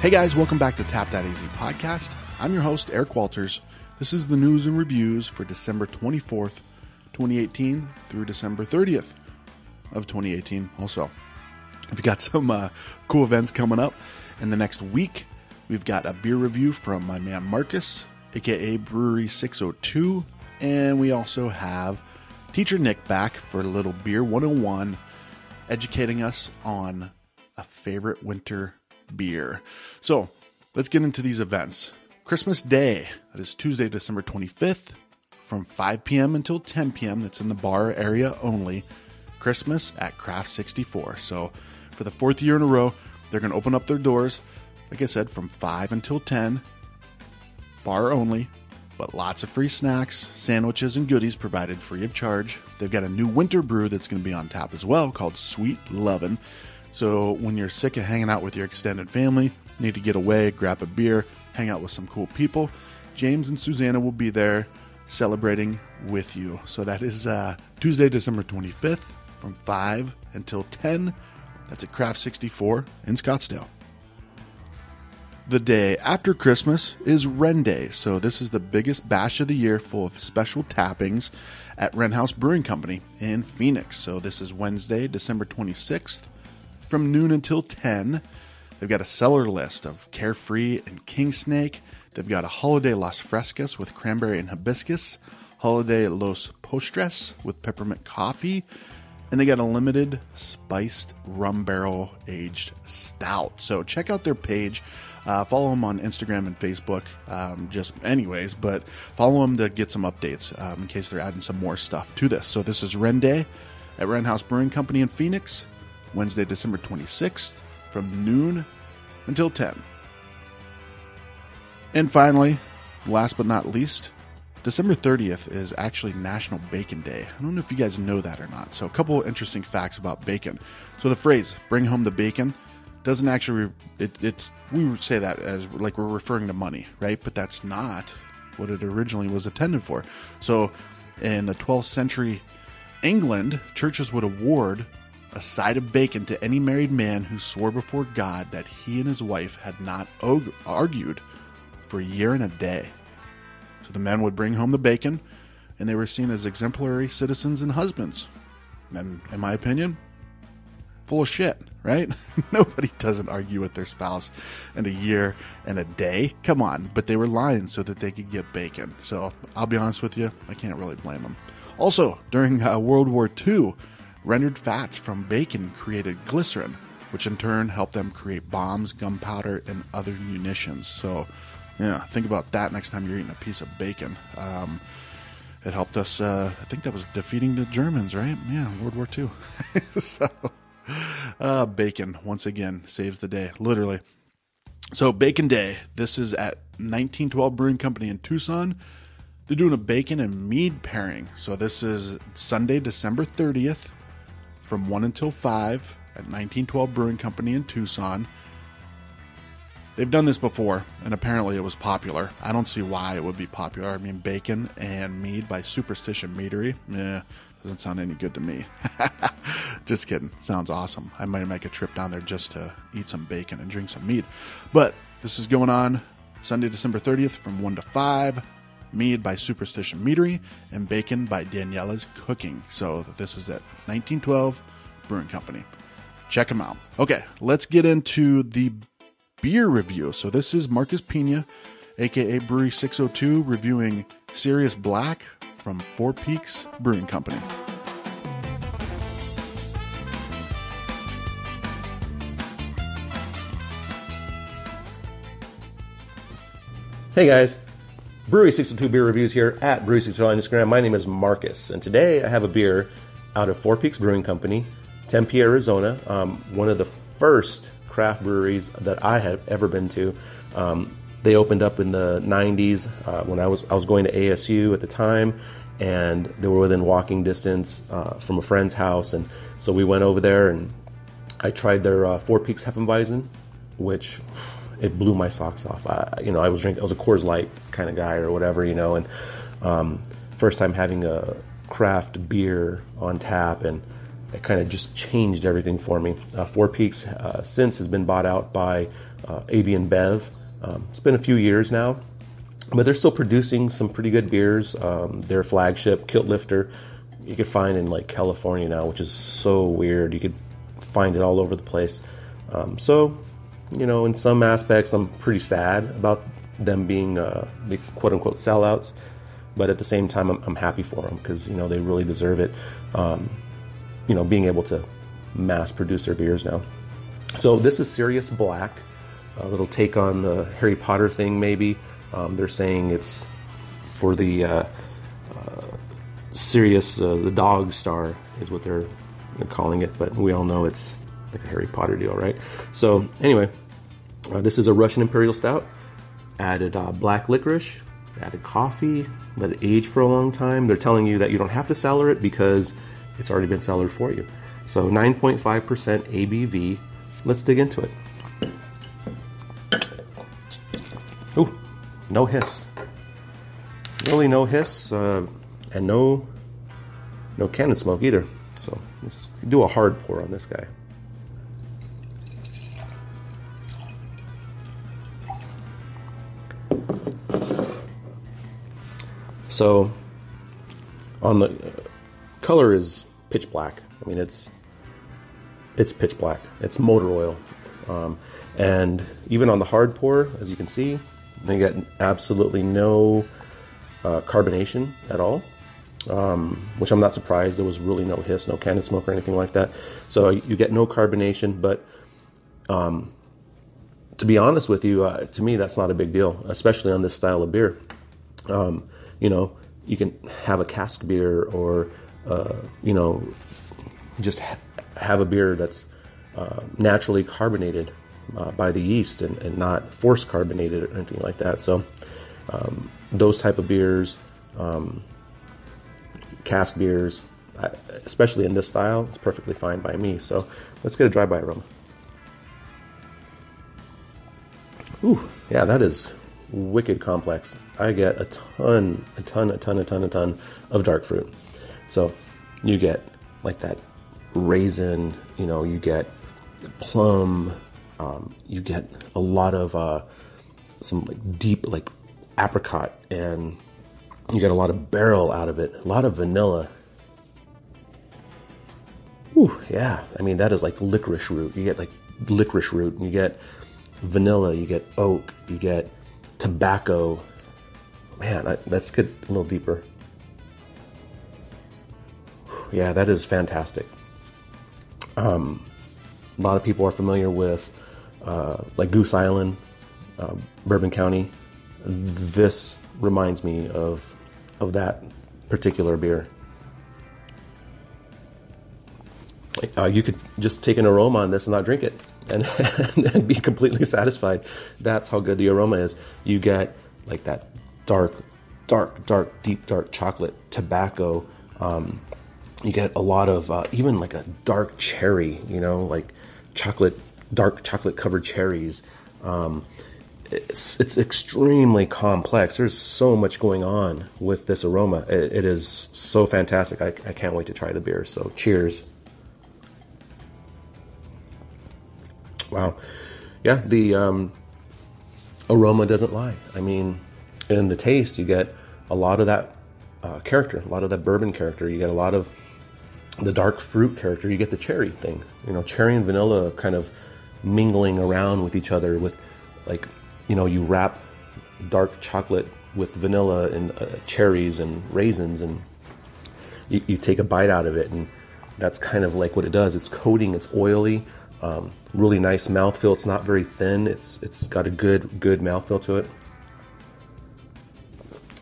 Hey guys, welcome back to Tap That Easy Podcast. I'm your host, Eric Walters. This is the news and reviews for December 24th, 2018 through December 30th of 2018 also. We've got some cool events coming up in the next week. We've got a beer review from my man Marcus, aka Brewery602, and we also have Teacher Nick back for a little Beer 101, educating us on a favorite winter beer. So let's get into these events. Christmas Day, that is Tuesday, December 25th, from 5 p.m. until 10 p.m. That's in the bar area only. Christmas at Craft 64. So for the fourth year in a row, they're going to open up their doors, like I said, from 5 until 10, bar only, but lots of free snacks, sandwiches, and goodies provided free of charge. They've got a new winter brew that's going to be on tap as well called Sweet Lovin'. So when you're sick of hanging out with your extended family, need to get away, grab a beer, hang out with some cool people, James and Susanna will be there celebrating with you. So that is Tuesday, December 25th from 5 until 10. That's at Craft 64 in Scottsdale. The day after Christmas is Wren Day. So this is the biggest bash of the year full of special tappings at Wren House Brewing Company in Phoenix. So this is Wednesday, December 26th from noon until 10. They've got a seller list of Carefree and Kingsnake. They've got a holiday Las Frescas with cranberry and hibiscus, holiday Los Postres with peppermint coffee, and they got a limited spiced rum barrel aged stout. So check out their page. Follow them on Instagram and Facebook, but follow them to get some updates in case they're adding some more stuff to this. So this is Wren Day at Wren House Brewing Company in Phoenix, Wednesday, December 26th from noon until 10. And finally, last but not least, December 30th is actually National Bacon Day. I don't know if you guys know that or not. So a couple of interesting facts about bacon. So the phrase, bring home the bacon, doesn't actually, we would say that as like we're referring to money, right? But that's not what it originally was intended for. So in the 12th century England, churches would award a side of bacon to any married man who swore before God that he and his wife had not argued for a year and a day. So the men would bring home the bacon, and they were seen as exemplary citizens and husbands. And in my opinion, full of shit, right? Nobody doesn't argue with their spouse in a year and a day. Come on. But they were lying so that they could get bacon. So I'll be honest with you, I can't really blame them. Also, during World War II, rendered fats from bacon created glycerin, which in turn helped them create bombs, gunpowder, and other munitions. So yeah, think about that next time you're eating a piece of bacon. It helped us, I think that was defeating the Germans, right? Yeah, World War II. So, bacon, once again, saves the day, literally. So, Bacon Day. This is at 1912 Brewing Company in Tucson. They're doing a bacon and mead pairing. So, this is Sunday, December 30th from 1 until 5 at 1912 Brewing Company in Tucson. They've done this before, and apparently it was popular. I don't see why it would be popular. I mean, bacon and mead by Superstition Meadery. Doesn't sound any good to me. Just kidding. Sounds awesome. I might make a trip down there just to eat some bacon and drink some mead. But this is going on Sunday, December 30th from 1 to 5. Mead by Superstition Meadery and bacon by Daniela's Cooking. So this is at 1912 Brewing Company. Check them out. Okay, let's get into the beer review. So this is Marcus Pina, aka Brewery602, reviewing Sirius Black from Four Peaks Brewing Company. Hey guys, Brewery602 Beer Reviews here at Brewery602 on Instagram. My name is Marcus, and today I have a beer out of Four Peaks Brewing Company, Tempe, Arizona, one of the first craft breweries that I have ever been to. They opened up in the 90s when I was going to ASU at the time, and they were within walking distance from a friend's house, and so we went over there and I tried their Four Peaks Hefeweizen, which it blew my socks off. I was a Coors Light kind of guy or whatever, and first time having a craft beer on tap, and it kind of just changed everything for me. Four Peaks since has been bought out by AB and Bev. It's been a few years now, but they're still producing some pretty good beers. Their flagship, Kilt Lifter, you could find in like California now, which is so weird. You could find it all over the place. So, you know, in some aspects, I'm pretty sad about them being the quote-unquote sellouts, but at the same time, I'm happy for them because, you know, they really deserve it, you know, being able to mass produce their beers now. So this is Sirius Black, a little take on the Harry Potter thing maybe. They're saying it's for the Sirius, the dog star is what they're calling it, but we all know it's like a Harry Potter deal, right? So anyway, this is a Russian Imperial Stout. Added black licorice, added coffee, let it age for a long time. They're telling you that you don't have to cellar it because it's already been cellared for you. So 9.5% ABV. Let's dig into it. Ooh, no hiss. Really no hiss, and no cannon smoke either. So let's do a hard pour on this guy. So, on the color is pitch black. I mean, it's pitch black. It's motor oil, and even on the hard pour, as you can see, they get absolutely no carbonation at all, which I'm not surprised. There was really no hiss, no cannon smoke, or anything like that. So you get no carbonation, but to be honest with you, to me that's not a big deal, especially on this style of beer. You know, you can have a cask beer or, you know, just have a beer that's naturally carbonated by the yeast and not force carbonated or anything like that. So those type of beers, cask beers, especially in this style, it's perfectly fine by me. So let's get a dry-by aroma. Ooh, yeah, that is wicked complex. I get a ton of dark fruit. So you get like that raisin, you know, you get plum, you get a lot of some like deep like apricot, and you get a lot of barrel out of it, a lot of vanilla. Ooh, yeah, I mean that is like licorice root. You get like licorice root, and you get vanilla, you get oak, you get tobacco. Man, let's get a little deeper. Yeah, that is fantastic. A lot of people are familiar with like Goose Island, Bourbon County. This reminds me of that particular beer. You could just take an aroma on this and not drink it and be completely satisfied. That's how good the aroma is. You get like that dark, deep, dark chocolate, tobacco. You get a lot of even like a dark cherry, you know, like chocolate, dark chocolate covered cherries. It's extremely complex. There's so much going on with this aroma. It is so fantastic. I can't wait to try the beer. So cheers. Wow. Yeah, the aroma doesn't lie. I mean, in the taste, you get a lot of that character, a lot of that bourbon character. You get a lot of the dark fruit character. You get the cherry thing. You know, cherry and vanilla kind of mingling around with each other with, like, you know, you wrap dark chocolate with vanilla and cherries and raisins, and you take a bite out of it, and that's kind of like what it does. It's coating, it's oily. Really nice mouthfeel. It's not very thin. It's got a good mouthfeel to it.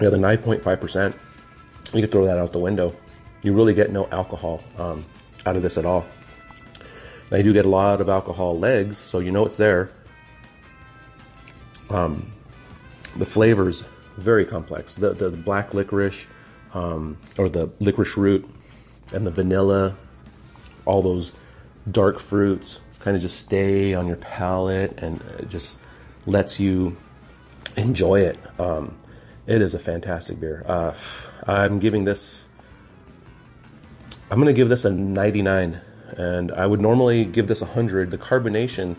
Yeah, the 9.5%. You could throw that out the window. You really get no alcohol out of this at all. Now, you do get a lot of alcohol legs, so you know it's there. The flavors very complex. The black licorice, or the licorice root, and the vanilla, all those dark fruits kind of just stay on your palate, and it just lets you enjoy it. It is a fantastic beer. I'm giving this I'm going to give this a 99, and I would normally give this 100. The carbonation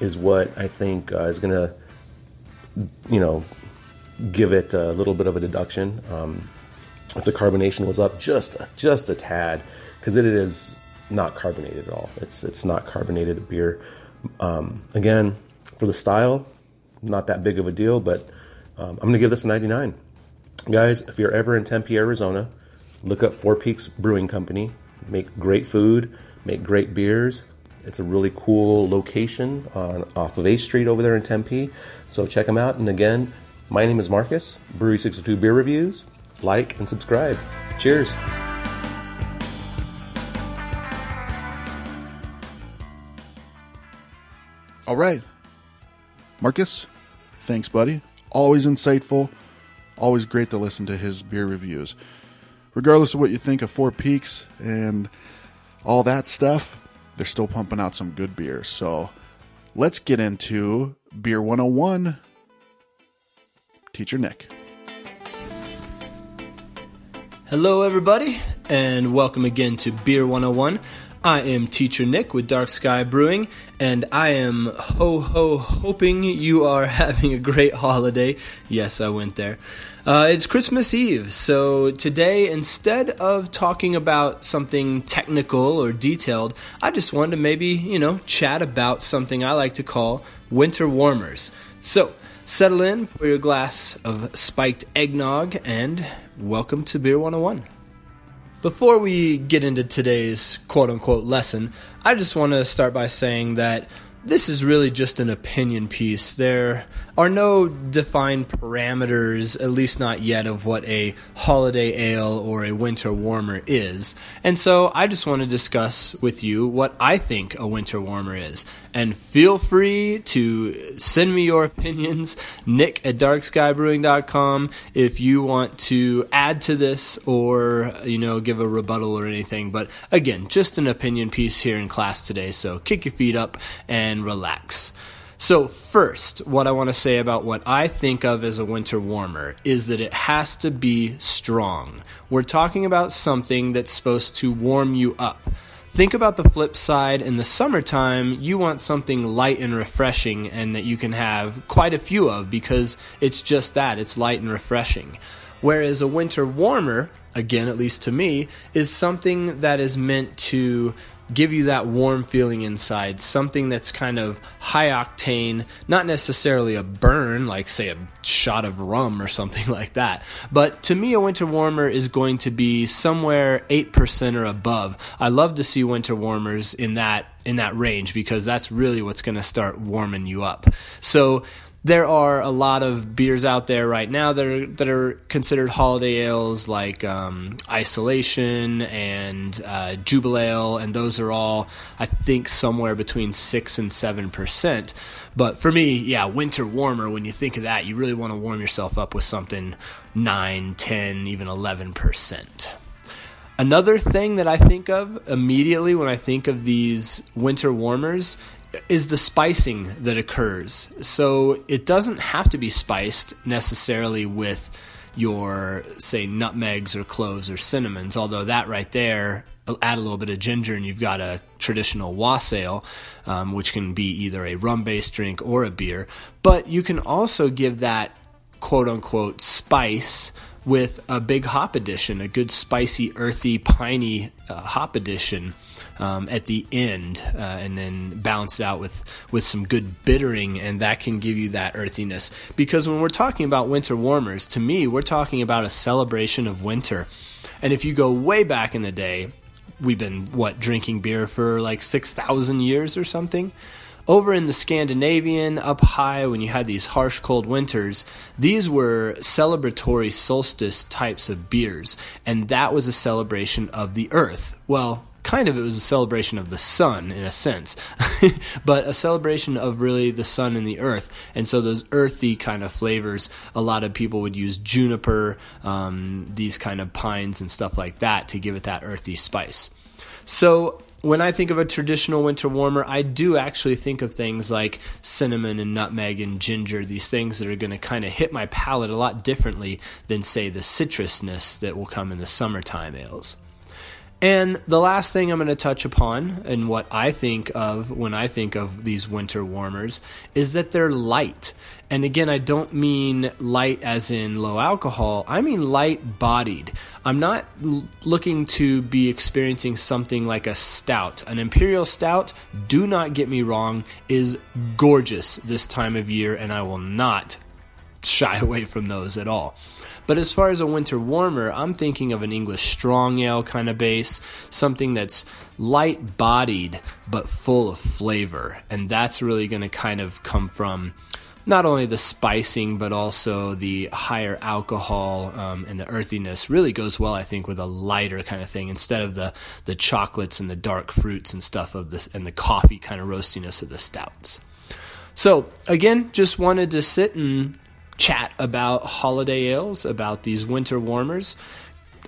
is what I think is going to, you know, give it a little bit of a deduction. If the carbonation was up just a tad, because it is not carbonated at all. It's not carbonated beer. Again, for the style, not that big of a deal, but I'm going to give this a 99. Guys, if you're ever in Tempe, Arizona, look up Four Peaks Brewing Company. Make great food, make great beers. It's a really cool location off of 8th Street over there in Tempe. So check them out. And again, my name is Marcus, Brewery602 Beer Reviews. Like and subscribe. Cheers. All right. Marcus, thanks, buddy. Always insightful. Always great to listen to his beer reviews. Regardless of what you think of Four Peaks and all that stuff, they're still pumping out some good beer. So let's get into Beer 101, Teacher Nick. Hello, everybody, and welcome again to Beer 101. I am Teacher Nick with Dark Sky Brewing, and I am hoping you are having a great holiday. Yes, I went there. It's Christmas Eve, so today, instead of talking about something technical or detailed, I just wanted to maybe, chat about something I like to call winter warmers. So, settle in, pour your glass of spiked eggnog, and welcome to Beer 101. Before we get into today's quote-unquote lesson, I just want to start by saying that this is really just an opinion piece. There are no defined parameters, at least not yet, of what a holiday ale or a winter warmer is. And so I just want to discuss with you what I think a winter warmer is. And feel free to send me your opinions, nick@darkskybrewing.com, if you want to add to this or, give a rebuttal or anything. But again, just an opinion piece here in class today, so kick your feet up and relax. So first, what I want to say about what I think of as a winter warmer is that it has to be strong. We're talking about something that's supposed to warm you up. Think about the flip side. In the summertime, you want something light and refreshing and that you can have quite a few of because it's just that, it's light and refreshing. Whereas a winter warmer, again, at least to me, is something that is meant to give you that warm feeling inside, something that's kind of high octane, not necessarily a burn, like say a shot of rum or something like that. But to me, a winter warmer is going to be somewhere 8% or above. I love to see winter warmers in that range because that's really what's going to start warming you up. So there are a lot of beers out there right now that are considered holiday ales, like Isolation and Jubilale, and those are all, I think, somewhere between 6 and 7%. But for me, yeah, winter warmer, when you think of that, you really want to warm yourself up with something 9, 10, even 11%. Another thing that I think of immediately when I think of these winter warmers is the spicing that occurs. So it doesn't have to be spiced necessarily with your, say, nutmegs or cloves or cinnamons, although that right there, add a little bit of ginger and you've got a traditional wassail, which can be either a rum-based drink or a beer. But you can also give that quote-unquote spice with a big hop addition, a good spicy, earthy, piney hop addition at the end, and then balance it out with some good bittering, and that can give you that earthiness. Because when we're talking about winter warmers, to me, we're talking about a celebration of winter. And if you go way back in the day, we've been, drinking beer for like 6,000 years or something? Over in the Scandinavian, up high, when you had these harsh, cold winters, these were celebratory solstice types of beers, and that was a celebration of the earth. Well, kind of, it was a celebration of the sun, in a sense, but a celebration of really the sun and the earth, and so those earthy kind of flavors, a lot of people would use juniper, these kind of pines and stuff like that to give it that earthy spice. So when I think of a traditional winter warmer, I do actually think of things like cinnamon and nutmeg and ginger, these things that are going to kind of hit my palate a lot differently than, say, the citrusness that will come in the summertime ales. And the last thing I'm going to touch upon, and what I think of when I think of these winter warmers, is that they're light. And again, I don't mean light as in low alcohol. I mean light bodied. I'm not looking to be experiencing something like a stout. An imperial stout, do not get me wrong, is gorgeous this time of year, and I will not shy away from those at all. But as far as a winter warmer, I'm thinking of an English strong ale kind of base, something that's light bodied but full of flavor. And that's really going to kind of come from not only the spicing, but also the higher alcohol and the earthiness really goes well, I think, with a lighter kind of thing instead of the chocolates and the dark fruits and stuff of this and the coffee kind of roastiness of the stouts. So again, just wanted to sit and chat about holiday ales, about these winter warmers.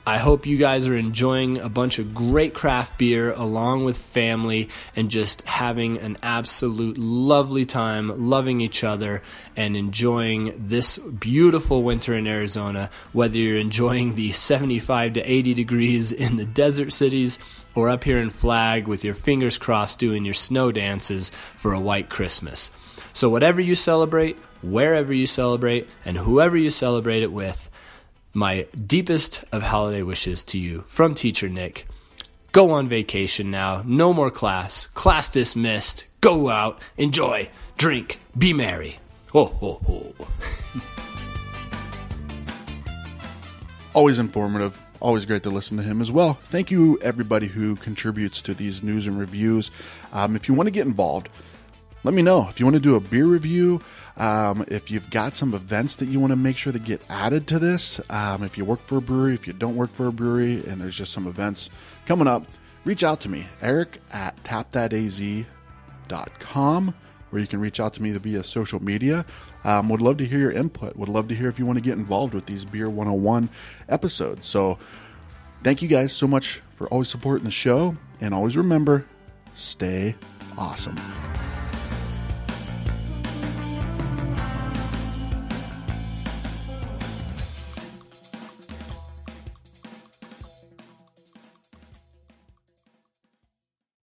I hope you guys are enjoying a bunch of great craft beer along with family and just having an absolute lovely time, loving each other and enjoying this beautiful winter in Arizona, whether you're enjoying the 75 to 80 degrees in the desert cities or up here in Flagg with your fingers crossed doing your snow dances for a white Christmas. So whatever you celebrate, wherever you celebrate, and whoever you celebrate it with, my deepest of holiday wishes to you from Teacher Nick. Go on vacation now. No more class. Class dismissed. Go out. Enjoy. Drink. Be merry. Ho, ho, ho. Always informative. Always great to listen to him as well. Thank you, everybody who contributes to these news and reviews. If you want to get involved, let me know. If you want to do a beer review, if you've got some events that you want to make sure that get added to this, if you work for a brewery, if you don't work for a brewery, and there's just some events coming up, reach out to me, eric@tapthataz.com, where you can reach out to me via social media. Would love to hear your input. Would love to hear if you want to get involved with these Beer 101 episodes. So thank you guys so much for always supporting the show, and always remember, stay awesome.